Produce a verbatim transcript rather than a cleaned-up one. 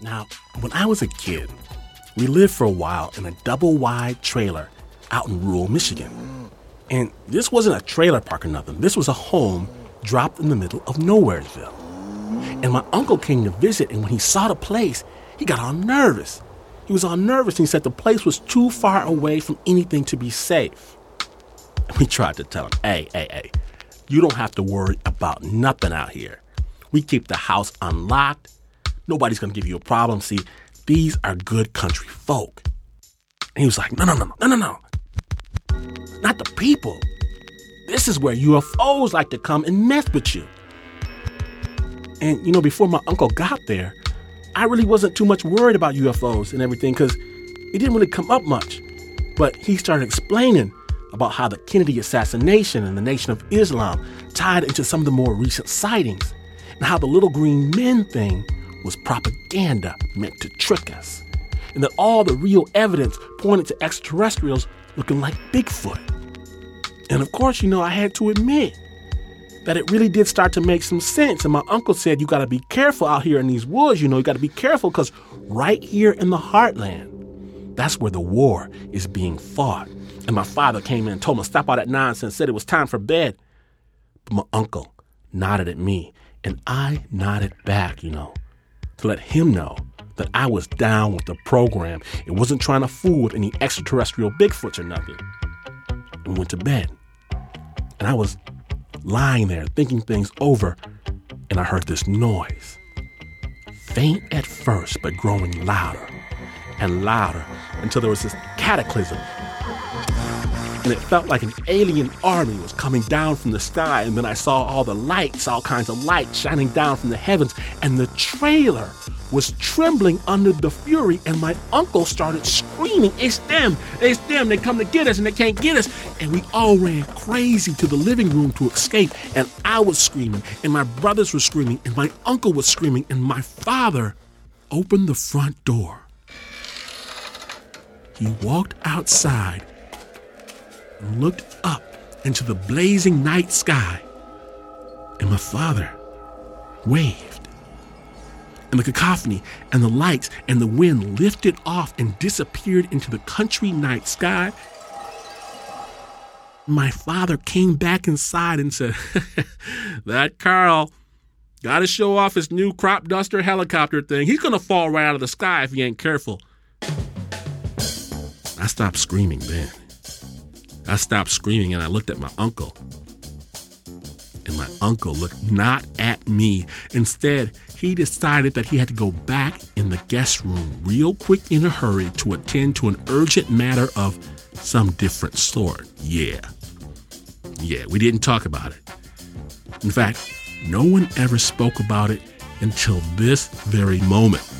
Now, when I was a kid, we lived for a while in a double-wide trailer out in rural Michigan. And this wasn't a trailer park or nothing. This was a home dropped in the middle of Nowheresville. And my uncle came to visit, and when he saw the place, he got all nervous. He was all nervous, and he said the place was too far away from anything to be safe. And we tried to tell him, hey, hey, hey, you don't have to worry about nothing out here. We keep the house unlocked. Nobody's going to give you a problem. See, these are good country folk. And he was like, no, no, no, no, no, no. Not the people. This is where U F Os like to come and mess with you. And, you know, before my uncle got there, I really wasn't too much worried about U F Os and everything because it didn't really come up much. But he started explaining about how the Kennedy assassination and the Nation of Islam tied into some of the more recent sightings and how the little green men thing was propaganda meant to trick us and that all the real evidence pointed to extraterrestrials looking like Bigfoot. And of course, you know, I had to admit that it really did start to make some sense. And my uncle said, you got to be careful out here in these woods, you know, you got to be careful because right here in the heartland, that's where the war is being fought. And my father came in and told me, stop all that nonsense, said it was time for bed. But my uncle nodded at me and I nodded back, you know, to let him know that I was down with the program. It wasn't trying to fool with any extraterrestrial Bigfoots or nothing. And went to bed. And I was lying there thinking things over, and I heard this noise. Faint at first, but growing louder and louder until there was this cataclysm. And it felt like an alien army was coming down from the sky, and then I saw all the lights, all kinds of lights shining down from the heavens, and the trailer was trembling under the fury, and my uncle started screaming, it's them, it's them, they come to get us and they can't get us. And we all ran crazy to the living room to escape, and I was screaming, and my brothers were screaming, and my uncle was screaming, and my father opened the front door. He walked outside and looked up into the blazing night sky, and my father waved. And the cacophony and the lights and the wind lifted off and disappeared into the country night sky. My father came back inside and said, that Carl got to show off his new crop duster helicopter thing. He's going to fall right out of the sky if he ain't careful. I stopped screaming then. I stopped screaming and I looked at my uncle. And my uncle looked not at me. Instead, he decided that he had to go back in the guest room real quick in a hurry to attend to an urgent matter of some different sort. Yeah. Yeah, we didn't talk about it. In fact, no one ever spoke about it until this very moment.